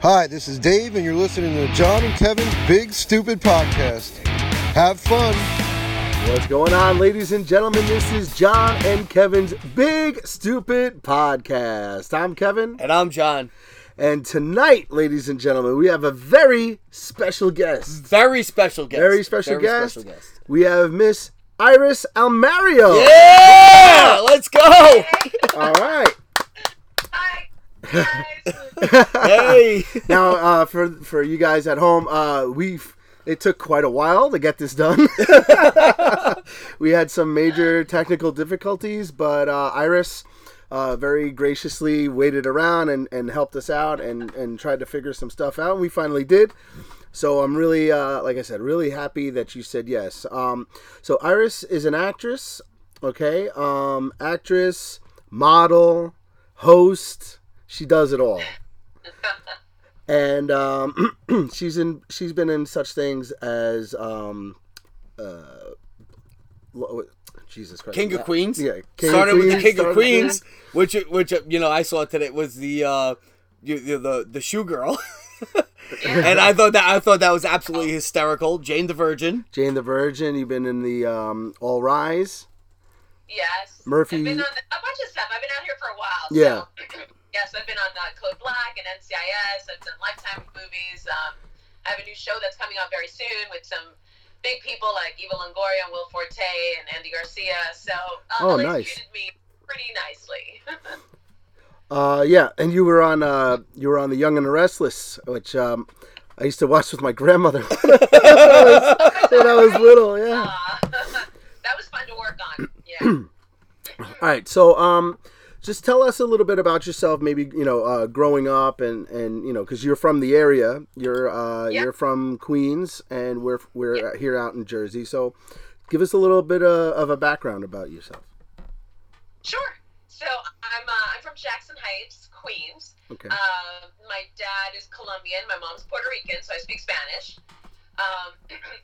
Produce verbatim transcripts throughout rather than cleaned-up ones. Hi, this is Dave, and you're listening to John and Kevin's Big Stupid Podcast. Have fun. What's going on, ladies and gentlemen? This is John and Kevin's Big Stupid Podcast. I'm Kevin. And I'm John. And tonight, ladies and gentlemen, we have a very special guest. Very special guest. Very special, very guest. special guest. We have Miss Iris Almario. Yeah! yeah! Let's go! Hey. All right. Hi, guys. Hey. Now, uh, for for you guys at home, uh, we've it took quite a while to get this done. We had some major technical difficulties, but uh, Iris... Uh, very graciously waited around and, and helped us out and, and tried to figure some stuff out. We finally did. So I'm really, uh, like I said, really happy that you said yes. Um, so Iris is an actress, okay? Um, actress, model, host. She does it all. And um, she's in. She's been in such things as... Um, uh, lo- Jesus Christ. King of Queens. Yeah. King started of Queens, with the King started of Queens, which which you know I saw today was the uh you, the, the the shoe girl. And I thought that I thought that was absolutely hysterical. Jane the Virgin. Jane the Virgin, you've been in the um All Rise. Yes. Murphy. I've been on the, a bunch of stuff. I've been out here for a while. Yeah. So. Yes, I've been on uh, Code Black and N C I S. I've done Lifetime movies. Um I have a new show that's coming out very soon with some big people like Eva Longoria and Will Forte and Andy Garcia, so uh, oh, they nice. treated me pretty nicely. uh, yeah, and you were on uh, you were on The Young and the Restless, which um, I used to watch with my grandmother when, I was, when I was little. Yeah, uh, that was fun to work on. Yeah. All right, so um, just tell us a little bit about yourself. Maybe you know, uh, growing up, and, and you know, because you're from the area, you're uh, yep. you're from Queens, and we're we're yep. here out in Jersey. So, give us a little bit of, of a background about yourself. Sure. So I'm uh, I'm from Jackson Heights, Queens. Okay. Uh, my dad is Colombian. My mom's Puerto Rican, so I speak Spanish. Um,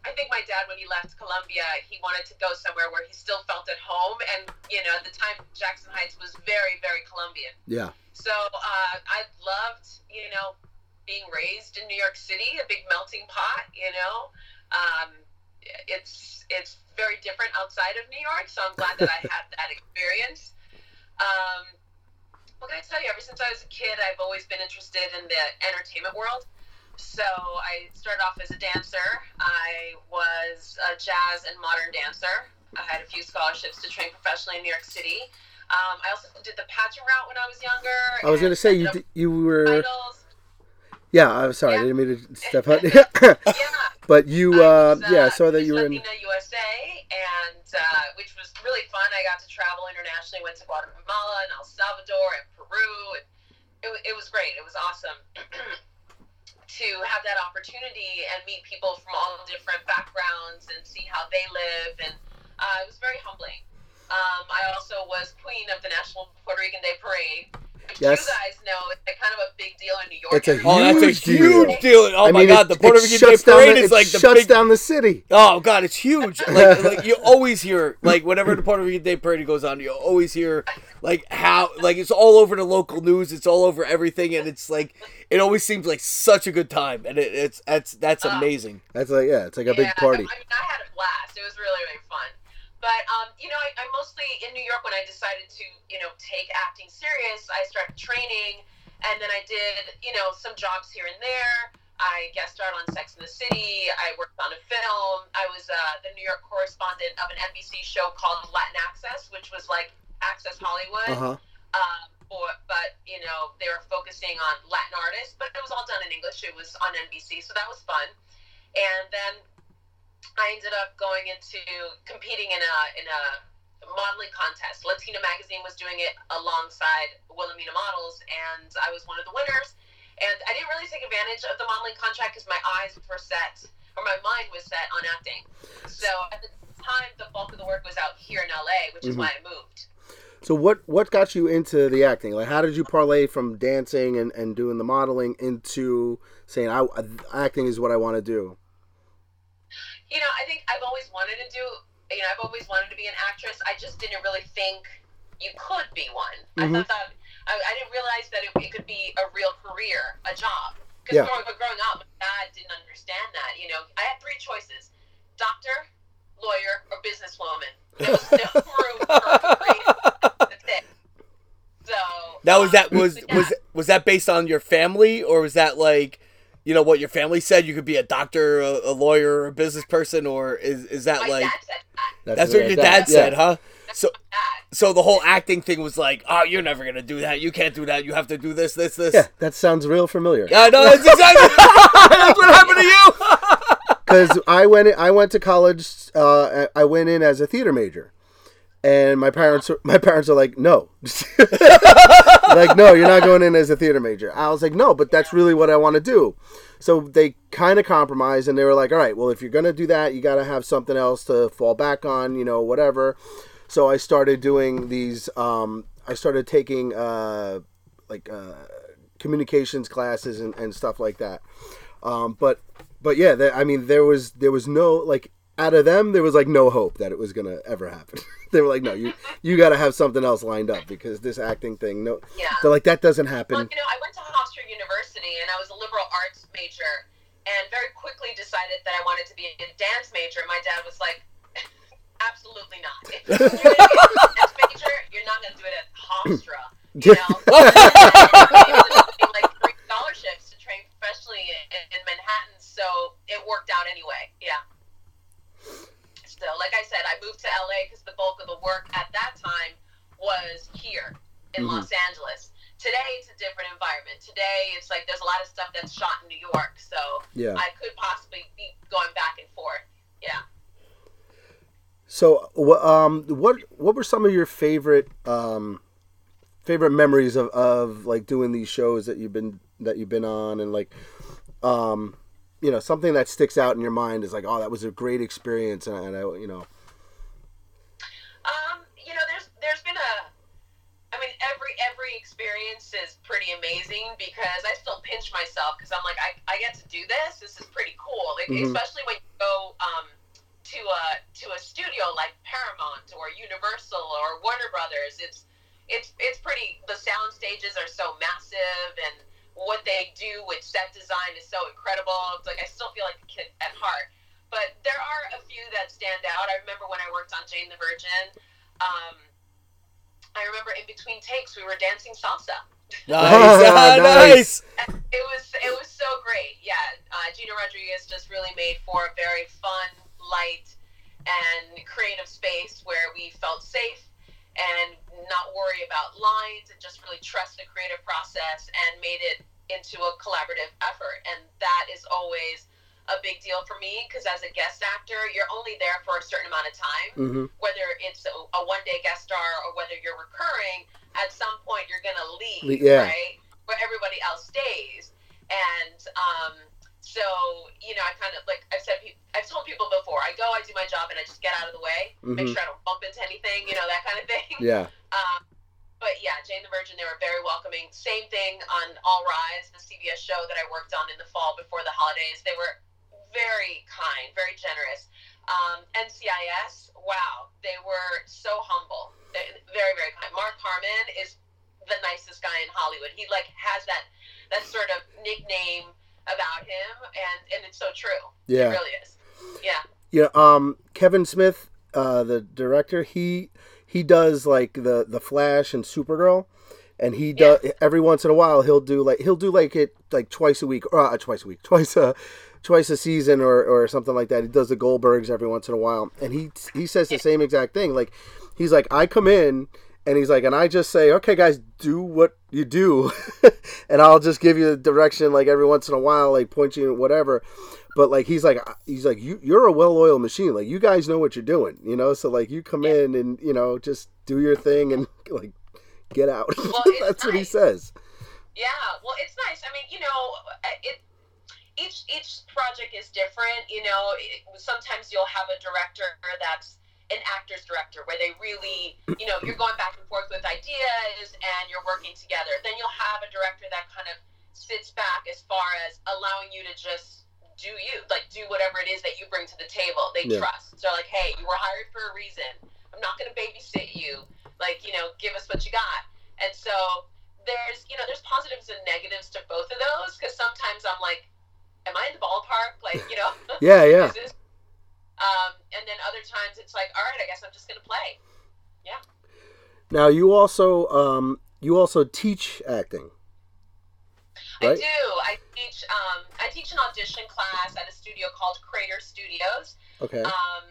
I think my dad, when he left Colombia, he wanted to go somewhere where he still felt at home. And, you know, at the time, Jackson Heights was very, very Colombian. Yeah. So uh, I loved, you know, being raised in New York City, a big melting pot, you know. Um, it's it's very different outside of New York, so I'm glad that I had that experience. Um, what can I tell you? Ever since I was a kid, I've always been interested in the entertainment world. So I started off as a dancer. I was a jazz and modern dancer. I had a few scholarships to train professionally in New York City. Um, I also did the pageant route when I was younger. I was going to say, you d- you were... Titles. Yeah, I'm sorry. Yeah. I didn't mean to step up. Yeah. But you, uh, I was, uh, yeah, I saw that you were in... Latina U S A, and, uh, which was really fun. I got to travel internationally. Went to Guatemala and El Salvador and Peru. And it, it was great. It was awesome. To have that opportunity and meet people from all different backgrounds and see how they live, and uh, it was very humbling. Um, I also was queen of the National Puerto Rican Day Parade, which yes. you guys know is kind of a big deal in New York. It's a oh, huge that's a huge deal. deal. Oh I my mean, God, it, the Puerto Rican Day Parade the, is like the shuts big, down the city. Oh God, it's huge. Like, like you always hear, like whenever the Puerto Rican Day Parade goes on, you always hear. Like how, like it's all over the local news, it's all over everything, and it's like it always seems like such a good time, and it, it's that's that's amazing. Um, that's like yeah, it's like a yeah, big party. I mean, I had a blast. It was really really fun. But um, you know, I, I mostly in New York when I decided to you know take acting serious, I started training, and then I did you know some jobs here and there. I guest starred on Sex and the City. I worked on a film. I was uh, the New York correspondent of an N B C show called Latin Access, which was like. Access Hollywood, uh-huh. um, or, but you know they were focusing on Latin artists, but it was all done in English. It was on N B C, so that was fun. And then I ended up going into competing in a in a modeling contest. Latina Magazine was doing it alongside Wilhelmina Models, and I was one of the winners. And I didn't really take advantage of the modeling contract because my eyes were set, or my mind was set on acting. So at the time, the bulk of the work was out here in L A, which is mm-hmm. why I moved. So what, what got you into the acting? Like, how did you parlay from dancing and, and doing the modeling into saying, I, acting is what I want to do? You know, I think I've always wanted to do, you know, I've always wanted to be an actress. I just didn't really think you could be one. Mm-hmm. I thought that, I, I didn't realize that it, it could be a real career, a job. Because yeah. growing, growing up, my dad didn't understand that. You know, I had three choices: doctor, lawyer, or businesswoman. There was no room for three. So that was that was yeah. was was that based on your family, or was that like, you know, what your family said? You could be a doctor, a, a lawyer, or a business person, or is is that my like? Dad said that. That's, that's what your dad, dad said, yeah. huh? So, so the whole acting thing was like, oh, you're never going to do that. You can't do that. You have to do this, this, this. Yeah, that sounds real familiar. Yeah, I know. That's exactly that's what happened to you. Because I went I went to college. Uh, I went in as a theater major. And my parents my parents are like, no. Like, no, you're not going in as a theater major. I was like, no, but that's really what I want to do. So they kind of compromised, and they were like, all right, well, if you're going to do that, you got to have something else to fall back on, you know, whatever. So I started doing these, um, I started taking uh, like uh, communications classes and, and stuff like that. Um, but, but yeah, they, I mean, there was, there was no, like, out of them, there was like no hope that it was going to ever happen. They were like, no, you, you got to have something else lined up because this acting thing, no, yeah. they're like, that doesn't happen. Well, you know, I went to Hofstra University and I was a liberal arts major and very quickly decided that I wanted to be a dance major. My dad was like, absolutely not. If you're going to be a dance major, you're not going to do it at Hofstra. You know? Like three scholarships to train professionally in, in Manhattan, so it worked out anyway. Yeah. So, like I said, I moved to L A because the bulk of the work at that time was here in mm-hmm. Los Angeles. Today, it's a different environment. Today, it's like there's a lot of stuff that's shot in New York, so yeah. I could possibly be going back and forth. Yeah. So, um, what what were some of your favorite um, favorite memories of, of like doing these shows that you've been that you've been on, and like, um, you know, something that sticks out in your mind is like, oh, that was a great experience, and I, and I you know. Um, you know, there's there's been a, I mean, every every experience is pretty amazing because I still pinch myself because I'm like, I I get to do this. This is pretty cool, like, mm-hmm. especially when you go. Um, to a to a studio like Paramount or Universal or Warner Brothers, it's it's it's pretty. The sound stages are so massive, and what they do with set design is so incredible. It's like I still feel like a kid at heart. But there are a few that stand out. I remember when I worked on Jane the Virgin. Um, I remember in between takes we were dancing salsa. Nice, uh, nice. It was it was so great. Yeah, uh, Gina Rodriguez just really made for a very fun, light and creative space where we felt safe and not worry about lines and just really trust the creative process and made it into a collaborative effort. And that is always a big deal for me because as a guest actor, you're only there for a certain amount of time, mm-hmm. whether it's a, a one-day guest star or whether you're recurring, at some point you're going to leave, yeah. right? Where everybody else stays. And, um, so, you know, I kind of, like I've said, I've told people before, I go, I do my job, and I just get out of the way, mm-hmm. make sure I don't bump into anything, you know, that kind of thing. Yeah. Um, but yeah, Jane the Virgin, they were very welcoming. Same thing on All Rise, the C B S show that I worked on in the fall before the holidays. They were very kind, very generous. Um, N C I S, wow, they were so humble. They're very, very kind. Mark Harmon is the nicest guy in Hollywood. He, like, has that, that sort of nickname about him, and and it's so true. Yeah, it really is. Yeah. Yeah. Um, Kevin Smith, uh, the director, he he does like the the Flash and Supergirl, and he does yeah. every once in a while he'll do like he'll do like it like twice a week or uh, twice a week twice a twice a season or or something like that. He does the Goldbergs every once in a while, and he he says yeah. the same exact thing. Like he's like, I come in. And he's like, and I just say, okay, guys, do what you do. And I'll just give you the direction, like, every once in a while, like, point you at whatever. But, like, he's like, he's like, you, you're a well-oiled machine. Like, you guys know what you're doing, you know? So, like, you come yeah. in and, you know, just do your thing and, like, get out. Well, that's nice. What he says. Yeah. Well, it's nice. I mean, you know, it, each, each project is different. You know, it, sometimes you'll have a director that's an actor's director where they really, you know, you're going back and forth with ideas and you're working together. Then you'll have a director that kind of sits back as far as allowing you to just do you, like do whatever it is that you bring to the table. They yeah. trust. So like, hey, you were hired for a reason. I'm not going to babysit you. Like, you know, give us what you got. And so there's, you know, there's positives and negatives to both of those because sometimes I'm Yeah, yeah. Business. Um, and then other times it's like, all right, I guess I'm just going to play. Yeah. Now you also um, you also teach acting. Right? I do. I teach um, I teach an audition class at a studio called Crater Studios. Okay. Um,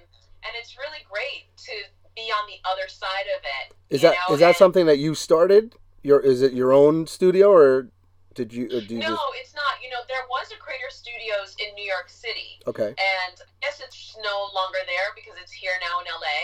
and it's really great to be on the other side of it. Is that know? is that and something that you started? Your is it your own studio or did you? Or do you no, just... it's not. You know, there was a Crater Studios in New York City. Okay. And I guess it's no longer there because it's here now in L A.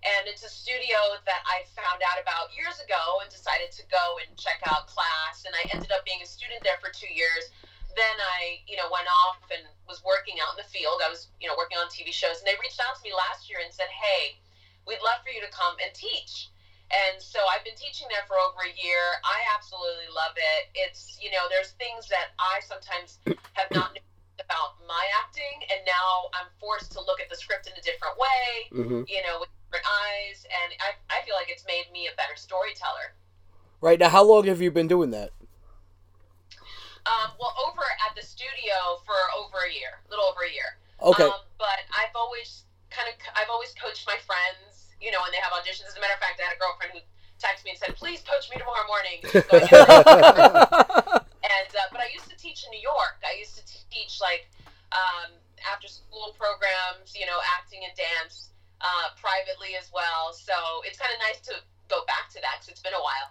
And it's a studio that I found out about years ago and decided to go and check out class. And I ended up being a student there for two years. Then I, you know, went off and was working out in the field. I was, you know, working on T V shows. And they reached out to me last year and said, hey, we'd love for you to come and teach. And so I've been teaching there for over a year. I absolutely love it. It's, you know, there's things that I sometimes have not known about my acting. And now I'm forced to look at the script in a different way, mm-hmm. you know, with eyes, and I, I feel like it's made me a better storyteller. Right. Now, how long have you been doing that? Um, well, over at the studio for over a year, a little over a year. Okay. Um, but I've always kind of, I've always coached my friends, you know, when they have auditions. As a matter of fact, I had a girlfriend who texted me and said, please coach me tomorrow morning. So I did that. And, uh, but I used to teach in New York. I used to teach, like, um, after school programs, you know, acting and dance. Uh, privately as well, so it's kind of nice to go back to that because it's been a while.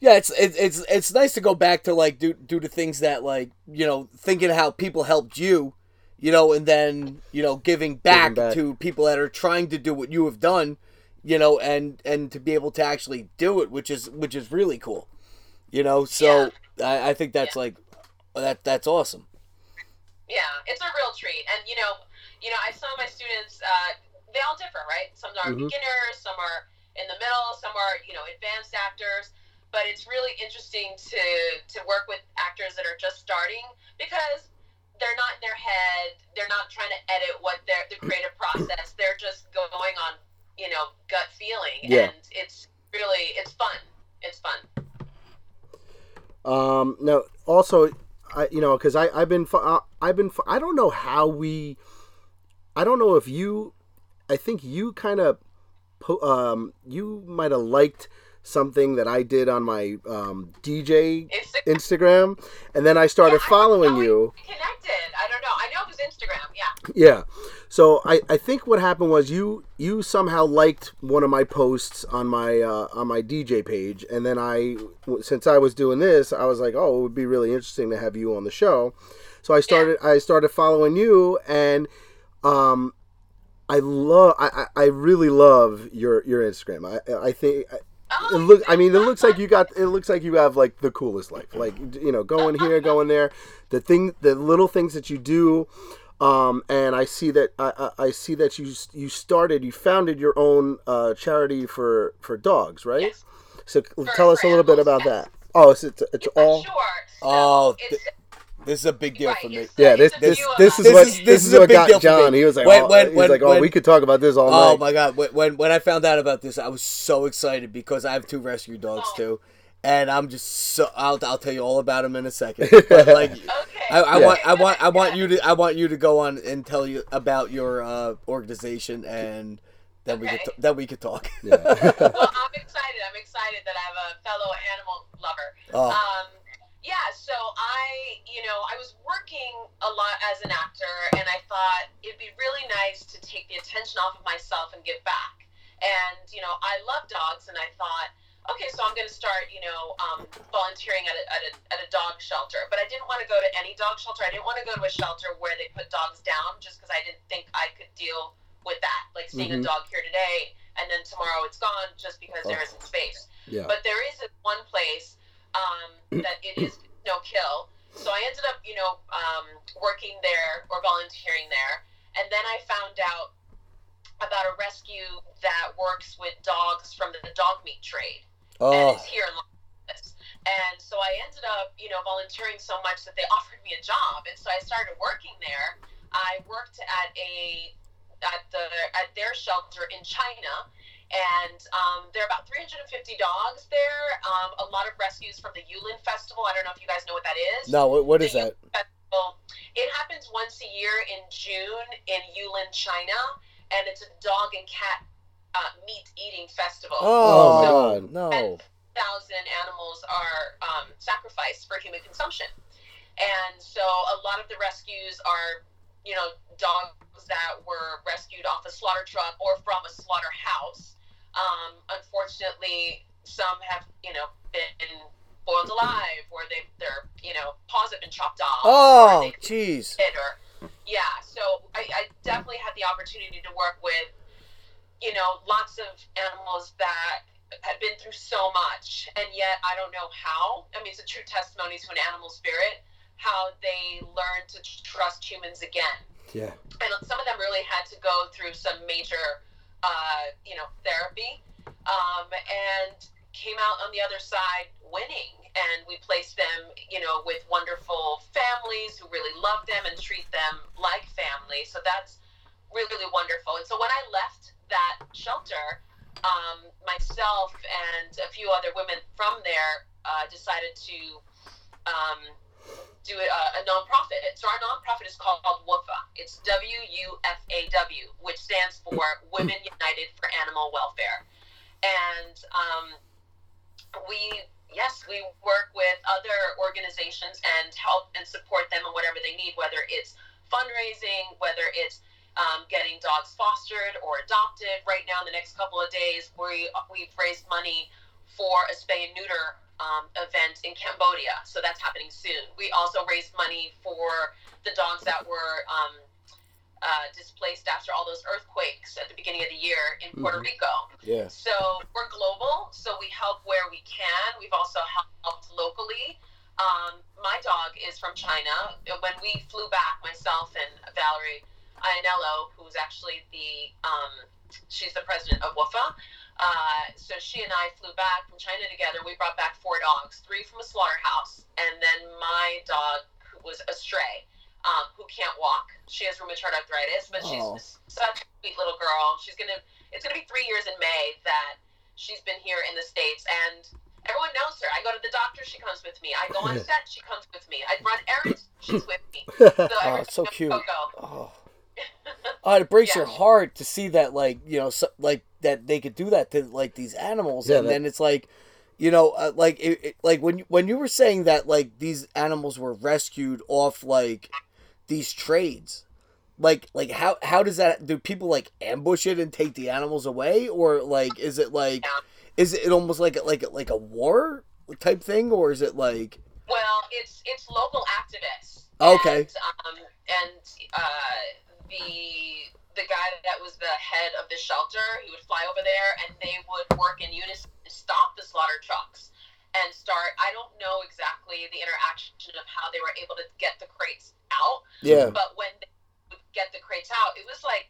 Yeah, it's it, it's it's nice to go back to like do do the things that, like, you know, thinking how people helped you, you know, and then, you know, giving back, giving back to people that are trying to do what you have done, you know, and and to be able to actually do it, which is which is really cool, you know. So yeah. I, I think that's yeah. like that that's awesome. Yeah, it's a real treat, and you know, you know, I saw my students. Uh, They all differ, right? Some are mm-hmm. beginners, some are in the middle, some are, you know, advanced actors. But it's really interesting to to work with actors that are just starting because they're not in their head. They're not trying to edit what their the creative process. They're just going on, you know, gut feeling, yeah. and it's really it's fun. It's fun. Um. Now, also, I you know, because I I've been I, I've been I don't know how we, I don't know if you. I think you kind of, um, you might have liked something that I did on my um, D J Instagram. Instagram, and then I started yeah, I following know you. Connected. I don't know. I know it was Instagram. Yeah. Yeah. So I, I think what happened was you you somehow liked one of my posts on my uh, on my D J page, and then I since I was doing this, I was like, oh, it would be really interesting to have you on the show. So I started yeah. I started following you, and um. I love. I, I really love your, your Instagram. I I think. Oh, it look. I mean, it looks like you got. It looks like you have like the coolest life. Like, you know, going here, going there. The thing, the little things that you do, um, and I see that. I, I see that you you started. You founded your own uh, charity for, for dogs, right? Yes. So for, tell us a little bit about yes. that. Oh, it's it's, it's yeah, all. Sure. So oh. It's, th- This is a big deal right, for me. Yeah, this this this is what this, this is, is what got John. He was like, when, oh, when, he was like, oh, when, we could talk about this all night. Oh my god! When when I found out about this, I was so excited because I have two rescue dogs too, and I'm just so I'll I'll tell you all about them in a second. But like, okay. I, I yeah. want I want I want you to I want you to go on and tell you about your uh, organization, and then okay. we could t- then we could talk. Yeah. Well, I'm excited. I'm excited that I have a fellow animal lover. Oh. Um, Yeah, so I, you know, I was working a lot as an actor, and I thought it'd be really nice to take the attention off of myself and give back. And, you know, I love dogs, and I thought, okay, so I'm going to start, you know, um, volunteering at a, at a at a dog shelter. But I didn't want to go to any dog shelter. I didn't want to go to a shelter where they put dogs down just because I didn't think I could deal with that. Like seeing mm-hmm. a dog here today, and then tomorrow it's gone just because oh. there isn't space. Yeah. But there is one place. Um, that it is no kill. So I ended up, you know, um, working there or volunteering there. And then I found out about a rescue that works with dogs from the dog meat trade. Oh. And it's here in Los Angeles. And so I ended up, you know, volunteering so much that they offered me a job. And so I started working there. I worked at a, at the, at their shelter in China. And um, there are about three hundred fifty dogs there. Um, a lot of rescues from the Yulin Festival. I don't know if you guys know what that is. No, what, what is that? Festival. It happens once a year premiere in June in Yulin, China, and it's a dog and cat uh, meat eating festival. Oh, so God, no. ten thousand animals are um, sacrificed for human consumption. And so a lot of the rescues are, you know, dogs that were rescued off a slaughter truck or from a slaughterhouse. Um, unfortunately, some have, you know, been boiled alive, or they, their, you know, paws have been chopped off. Oh, jeez. Yeah, so I, I definitely had the opportunity to work with, you know, lots of animals that had been through so much, and yet I don't know how. I mean, it's a true testimony to an animal spirit, how they learn to trust humans again. Yeah. And some of them really had to go through some major, uh, you know, therapy, um, and came out on the other side winning, and we placed them, you know, with wonderful families who really love them and treat them like family. So that's really, really wonderful. And so when I left that shelter, um, myself and a few other women from there uh, decided to um, do a, a nonprofit. So our nonprofit is called W U F A. It's W U F A W, which stands for Women United for Animal Welfare. And um, we, yes, we work with other organizations and help and support them in whatever they need, whether it's fundraising, whether it's um, getting dogs fostered or adopted. Right now, in the next couple of days, we, we've raised money for a spay and neuter um, event in Cambodia. So that's happening soon. We also raised money for the dogs that were um, Uh, displaced after all those earthquakes at the beginning of the year in Puerto Rico. Yeah. So we're global, so we help where we can. We've also helped locally. Um, my dog is from China. When we flew back, myself and Valerie Ianello, who's actually the, um, she's the president of W U F A. Uh, so she and I flew back from China together. We brought back four dogs, three from a slaughterhouse, and then my dog was a stray. Um, who can't walk. She has rheumatoid arthritis, but she's oh. such a sweet little girl. She's gonna. It's gonna be three years in May that she's been here in the States, and everyone knows her. I go to the doctor, she comes with me. I go on set, she comes with me. I run errands, she's with me. So oh, it's so cute. Oh. oh, it breaks yeah. your heart to see that, like, you know, so, like that they could do that to, like, these animals, yeah, and that... then it's like, you know, uh, like it, it, like when when you were saying that, like, these animals were rescued off, like, these trades, like, like how, how does that, do people, like, ambush it and take the animals away? Or, like, is it like, is it almost like, a, like, a, like a war type thing? Or is it like, well, it's, it's local activists. Okay. And, um, and, uh, the, the guy that was the head of the shelter, he would fly over there and they would work in unison to stop the slaughter trucks and start, I don't know exactly the interaction of how they were able to get the crates out. Yeah. But when they would get the crates out, it was like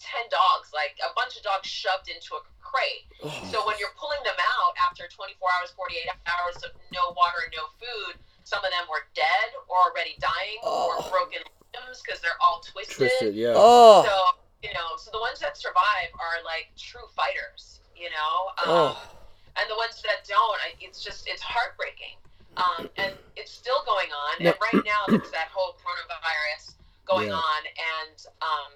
ten dogs, like a bunch of dogs shoved into a crate. So when you're pulling them out after twenty-four hours, forty-eight hours of no water and no food, some of them were dead or already dying oh. or broken limbs because they're all twisted. Twisted, yeah. Oh. So, you know, so the ones that survive are, like, true fighters, you know? Um, oh. And the ones that don't, it's just, it's heartbreaking. Um, and it's still going on. And right now, there's that whole coronavirus going yeah. on. And, um,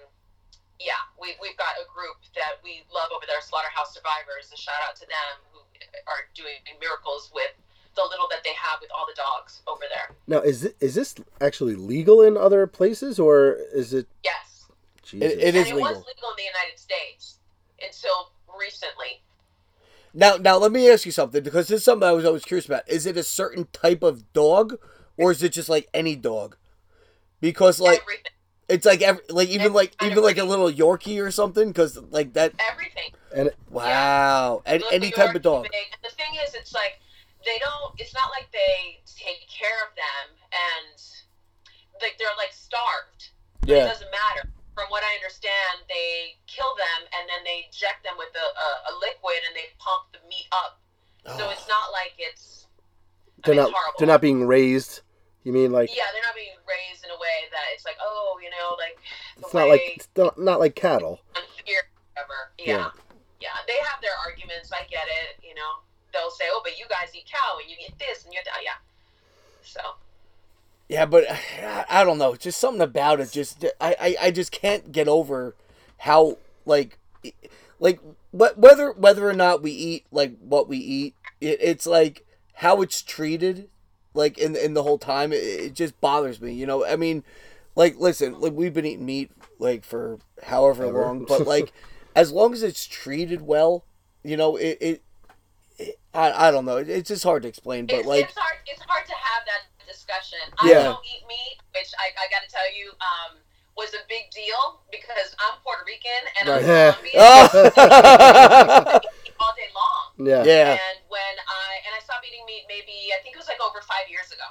yeah, we, we've got a group that we love over there, Slaughterhouse Survivors. A shout out to them, who are doing miracles with the little that they have with all the dogs over there. Now, is this, is this actually legal in other places, or is it? Yes. Jesus. It, it is and legal. It was legal in the United States until recently. Now, now let me ask you something, because this is something I was always curious about. Is it a certain type of dog, or is it just, like, any dog? Because, like, everything. It's like every, like even every, like even like a little Yorkie or something, because, like, that everything. And wow, yeah. and, any Yorkie, type of dog. And the thing is, it's like they don't. It's not like they take care of them, and like they're, like, starved. Yeah, it doesn't matter. From what I understand, they kill them and then they inject them with a, a, a liquid and they pump the meat up. Oh. So it's not like it's, they're I mean, not, it's horrible. They're not being raised. You mean, like... Yeah, they're not being raised in a way that it's like, oh, you know, like... The it's, way not like it's not, not like cattle. Here, whatever. Yeah. yeah. Yeah, they have their arguments. I get it, you know. They'll say, oh, but you guys eat cow and you eat this and you eat that. Yeah. So... Yeah, but I don't know. Just something about it. Just I, I, I just can't get over how like like whether whether or not we eat like what we eat, it, it's like how it's treated, like in in the whole time. It, it just bothers me. You know, I mean, like listen, like we've been eating meat like for however Ever. long, but like as long as it's treated well, you know, it. it, it I I don't know. It, it's just hard to explain, but it's, like it's hard. It's hard to have that discussion. Yeah. I don't eat meat, which I, I gotta tell you, um, was a big deal because I'm Puerto Rican and right. I'm yeah. Colombian. Oh. All day long. Yeah. yeah. And when I and I stopped eating meat, maybe I think it was like over five years ago.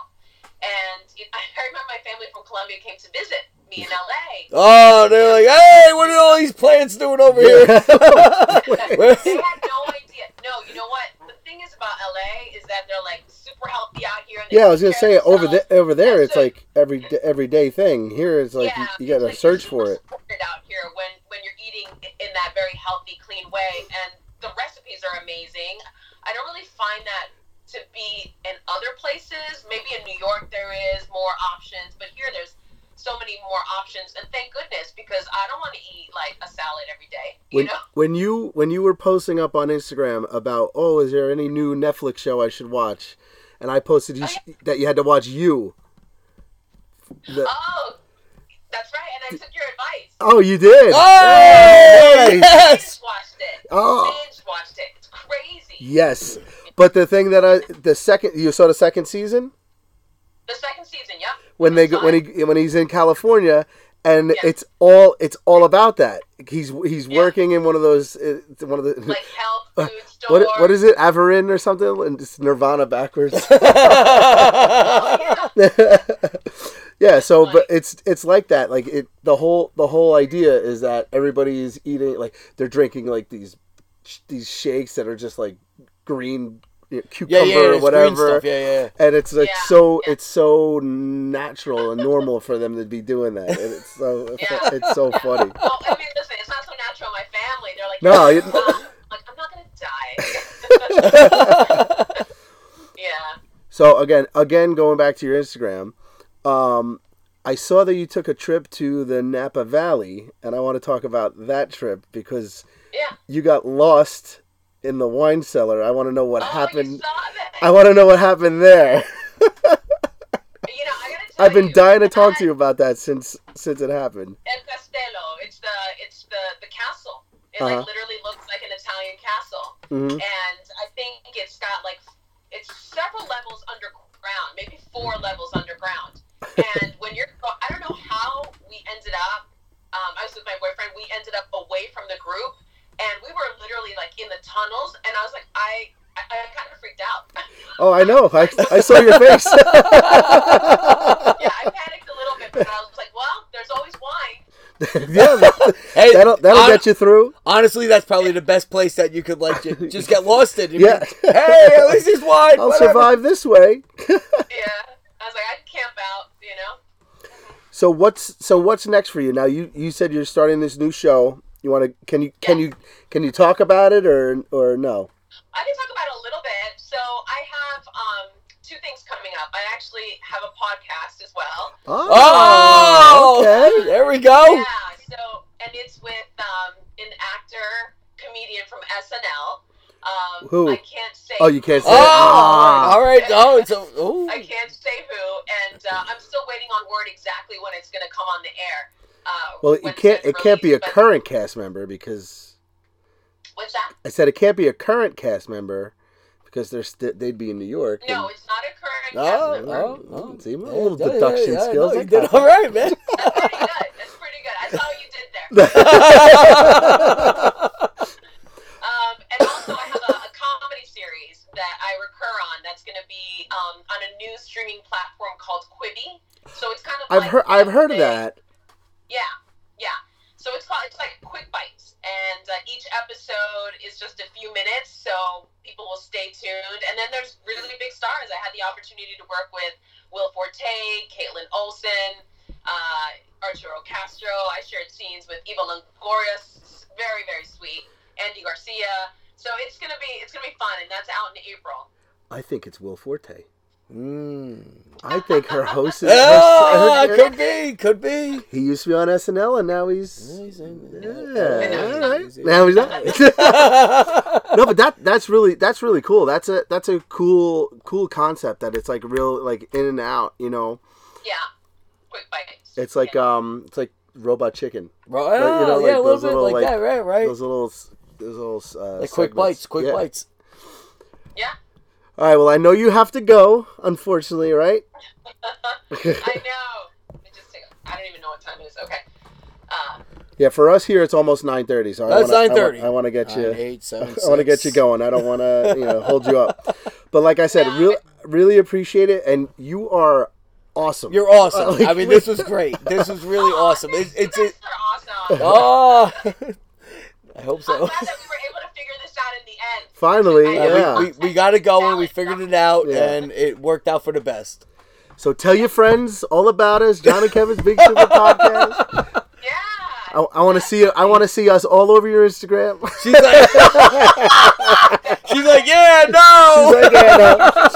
And it, I remember my family from Colombia came to visit me in L A. Oh, they're like, hey, what are all these plants doing over here? They had no idea. No, you know what? The thing is about L A is that they're like super healthy out here. And yeah, I was gonna say over there, over there, it's like every everyday thing. Here, it's like yeah, you, you gotta like search for it. Out here, when when you're eating in that very healthy, clean way, and the recipes are amazing. I don't really find that to be in other places. Maybe in New York there is more options, but here there's so many more options, and thank goodness, because I don't want to eat like a salad every day. You when, know? when you when you were posting up on Instagram about, oh, is there any new Netflix show I should watch, and I posted you oh, yeah. sh- that you had to watch you. The- oh, that's right, and I took your advice. Oh, you did. Oh, oh nice. Yes. Binge watched it. Oh, binge watched it. It's crazy. Yes, but the thing that I the second you saw the second season. The second season, yeah. When they go, when he when he's in California, and yeah. it's all it's all about that. He's he's yeah. working in one of those uh, one of the like health food store. What what is it? Avarin or something? And it's Nirvana backwards. oh, yeah. yeah. So, but it's it's like that. Like it the whole the whole idea is that everybody is eating like they're drinking like these these shakes that are just like green. Cucumber yeah, yeah, or whatever, yeah, yeah. and it's like yeah, so yeah. it's so natural and normal for them to be doing that, and it's so yeah. it's so funny. Well, I mean, listen, it's not so natural in my family. They're like, no, you... um, like I'm not gonna die. yeah. So again, again, going back to your Instagram, um, I saw that you took a trip to the Napa Valley, and I want to talk about that trip because yeah. you got lost. In the wine cellar. I want to know what oh, happened. You saw that. I want to know what happened there. you know, I gotta tell I've been you, dying to talk I, to you about that since since it happened. El Castello. It's the it's the, the castle. It uh-huh. like literally looks like an Italian castle, mm-hmm. and I think it's got like it's several levels underground, maybe four levels underground. And when you're, I don't know how we ended up. Um, I was with my boyfriend. We ended up away from the group. And we were literally like in the tunnels, and I was like, I, I, I kind of freaked out. Oh, I know. I, I saw your face. yeah, I panicked a little bit, but I was like, well, there's always wine. yeah, that, hey, that'll that'll on, get you through. Honestly, that's probably the best place that you could like just get lost in. Yeah. Be, hey, at least it's wine. I'll whatever. survive this way. yeah, I was like, I can camp out, you know. So what's so what's next for you now? You you said you're starting this new show. You want to? Can you? Can yes. you? Can you talk about it or or no? I can talk about it a little bit. So I have um, two things coming up. I actually have a podcast as well. Oh, oh okay. There we go. Yeah. So and it's with um, an actor comedian from S N L. Um, who? I can't say. Oh, you can't who. say. Oh, all right. Oh, it's a. Ooh. I can't say who, and uh, I'm still waiting on word exactly when it's going to come on the air. Uh, well, it can't. It released, can't be a current cast member because. What's that? I said it can't be a current cast member because they're st- they'd be in New York. No, and... it's not a current oh, cast member. Oh, oh, see my yeah, old yeah, deduction yeah, yeah, skills. No, you did all right, man. That's pretty good. That's pretty good. I saw what you did there. um, and also, I have a, a comedy series that I recur on. That's going to be um, on a new streaming platform called Quibi. So it's kind of. I've like heard. I've heard of that. Yeah, yeah. So it's called, it's like quick bites, and uh, each episode is just a few minutes, so people will stay tuned. And then there's really big stars. I had the opportunity to work with Will Forte, Caitlin Olsen, uh, Arturo Castro. I shared scenes with Eva Longoria, very very sweet. Andy Garcia. So it's gonna be it's gonna be fun, and that's out in April. I think it's Will Forte. Mm. I think her host is... Oh, her, her, could be, could be. He used to be on S N L, and now he's... Yeah, he's in, yeah, all right. Now he's not. No, but that that's really that's really cool. That's a that's a cool cool concept that it's like real like in and out, you know. Yeah. Quick bites. It's like yeah. um, it's like Robot Chicken. Oh, like, you know, like yeah, a little bit like, like that, right? Right. Those little those little uh, like quick bites, quick yeah. bites. Yeah. All right, well, I know you have to go, unfortunately, right? I know. It just, I don't even know what time it is. Okay. Uh, yeah, for us here, it's almost nine thirty. So that's nine thirty. I want to get you. I want to get you going. I don't want to, you know, hold you up. But like I said, yeah, really, really appreciate it, and you are awesome. You're awesome. Uh, like, I mean, this was great. This was really oh, awesome. It's it's it, awesome. Oh, I hope so. I'm glad that we were able to figure this out in the end. Finally, uh, yeah. We, we, we got it going. We figured it out, yeah. and it worked out for the best. So tell your friends all about us, John and Kevin's Big Super Podcast. Yeah. I, I want to see. I want to see us all over your Instagram. She's like, she's like, yeah, no. She's like, yeah, no.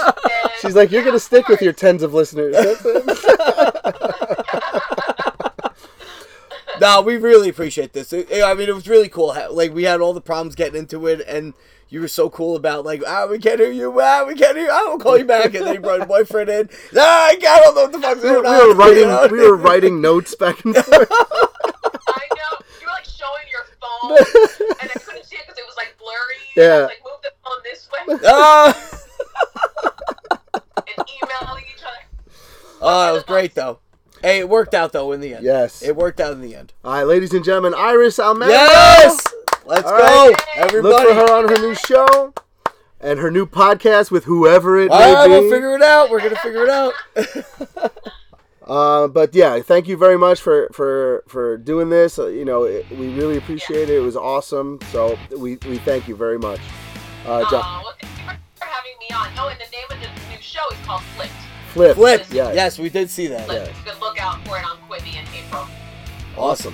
She's like, you're gonna stick with your tens of listeners. That's it. No, we really appreciate this. I mean, it was really cool. Like, we had all the problems getting into it, and you were so cool about, like, ah, we can't hear you, ah, we can't hear you, I ah, will call you back. And then you brought your boyfriend in. Ah, I don't know what the fuck's going on. We were writing, you know? We were writing notes back and forth. I know. You were, like, showing your phone, and I couldn't see it because it was, like, blurry. Yeah. I was like, move the phone this way. Ah. And emailing each other. Oh, it was great, though. Hey, it worked out, though, in the end. Yes. It worked out in the end. All right, ladies and gentlemen, Iris Almario. Yes! Let's All go, right. everybody. Look for her on her new show and her new podcast with whoever it All may right, be. We'll figure it out. We're going to figure it out. uh, but, yeah, thank you very much for, for, for doing this. Uh, you know, it, we really appreciate yeah. it. It was awesome. So we, we thank you very much. Uh, John. Aw, well, thank you for having me on. Oh, and the name of the new show is called Flipped. Flipped. Flipped. Yes. yes, we did see that. Flipped. Yeah. You can look out for it on Quibi in April. Awesome.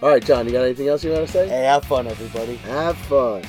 All right, John, you got anything else you want to say? Hey, have fun, everybody. Have fun.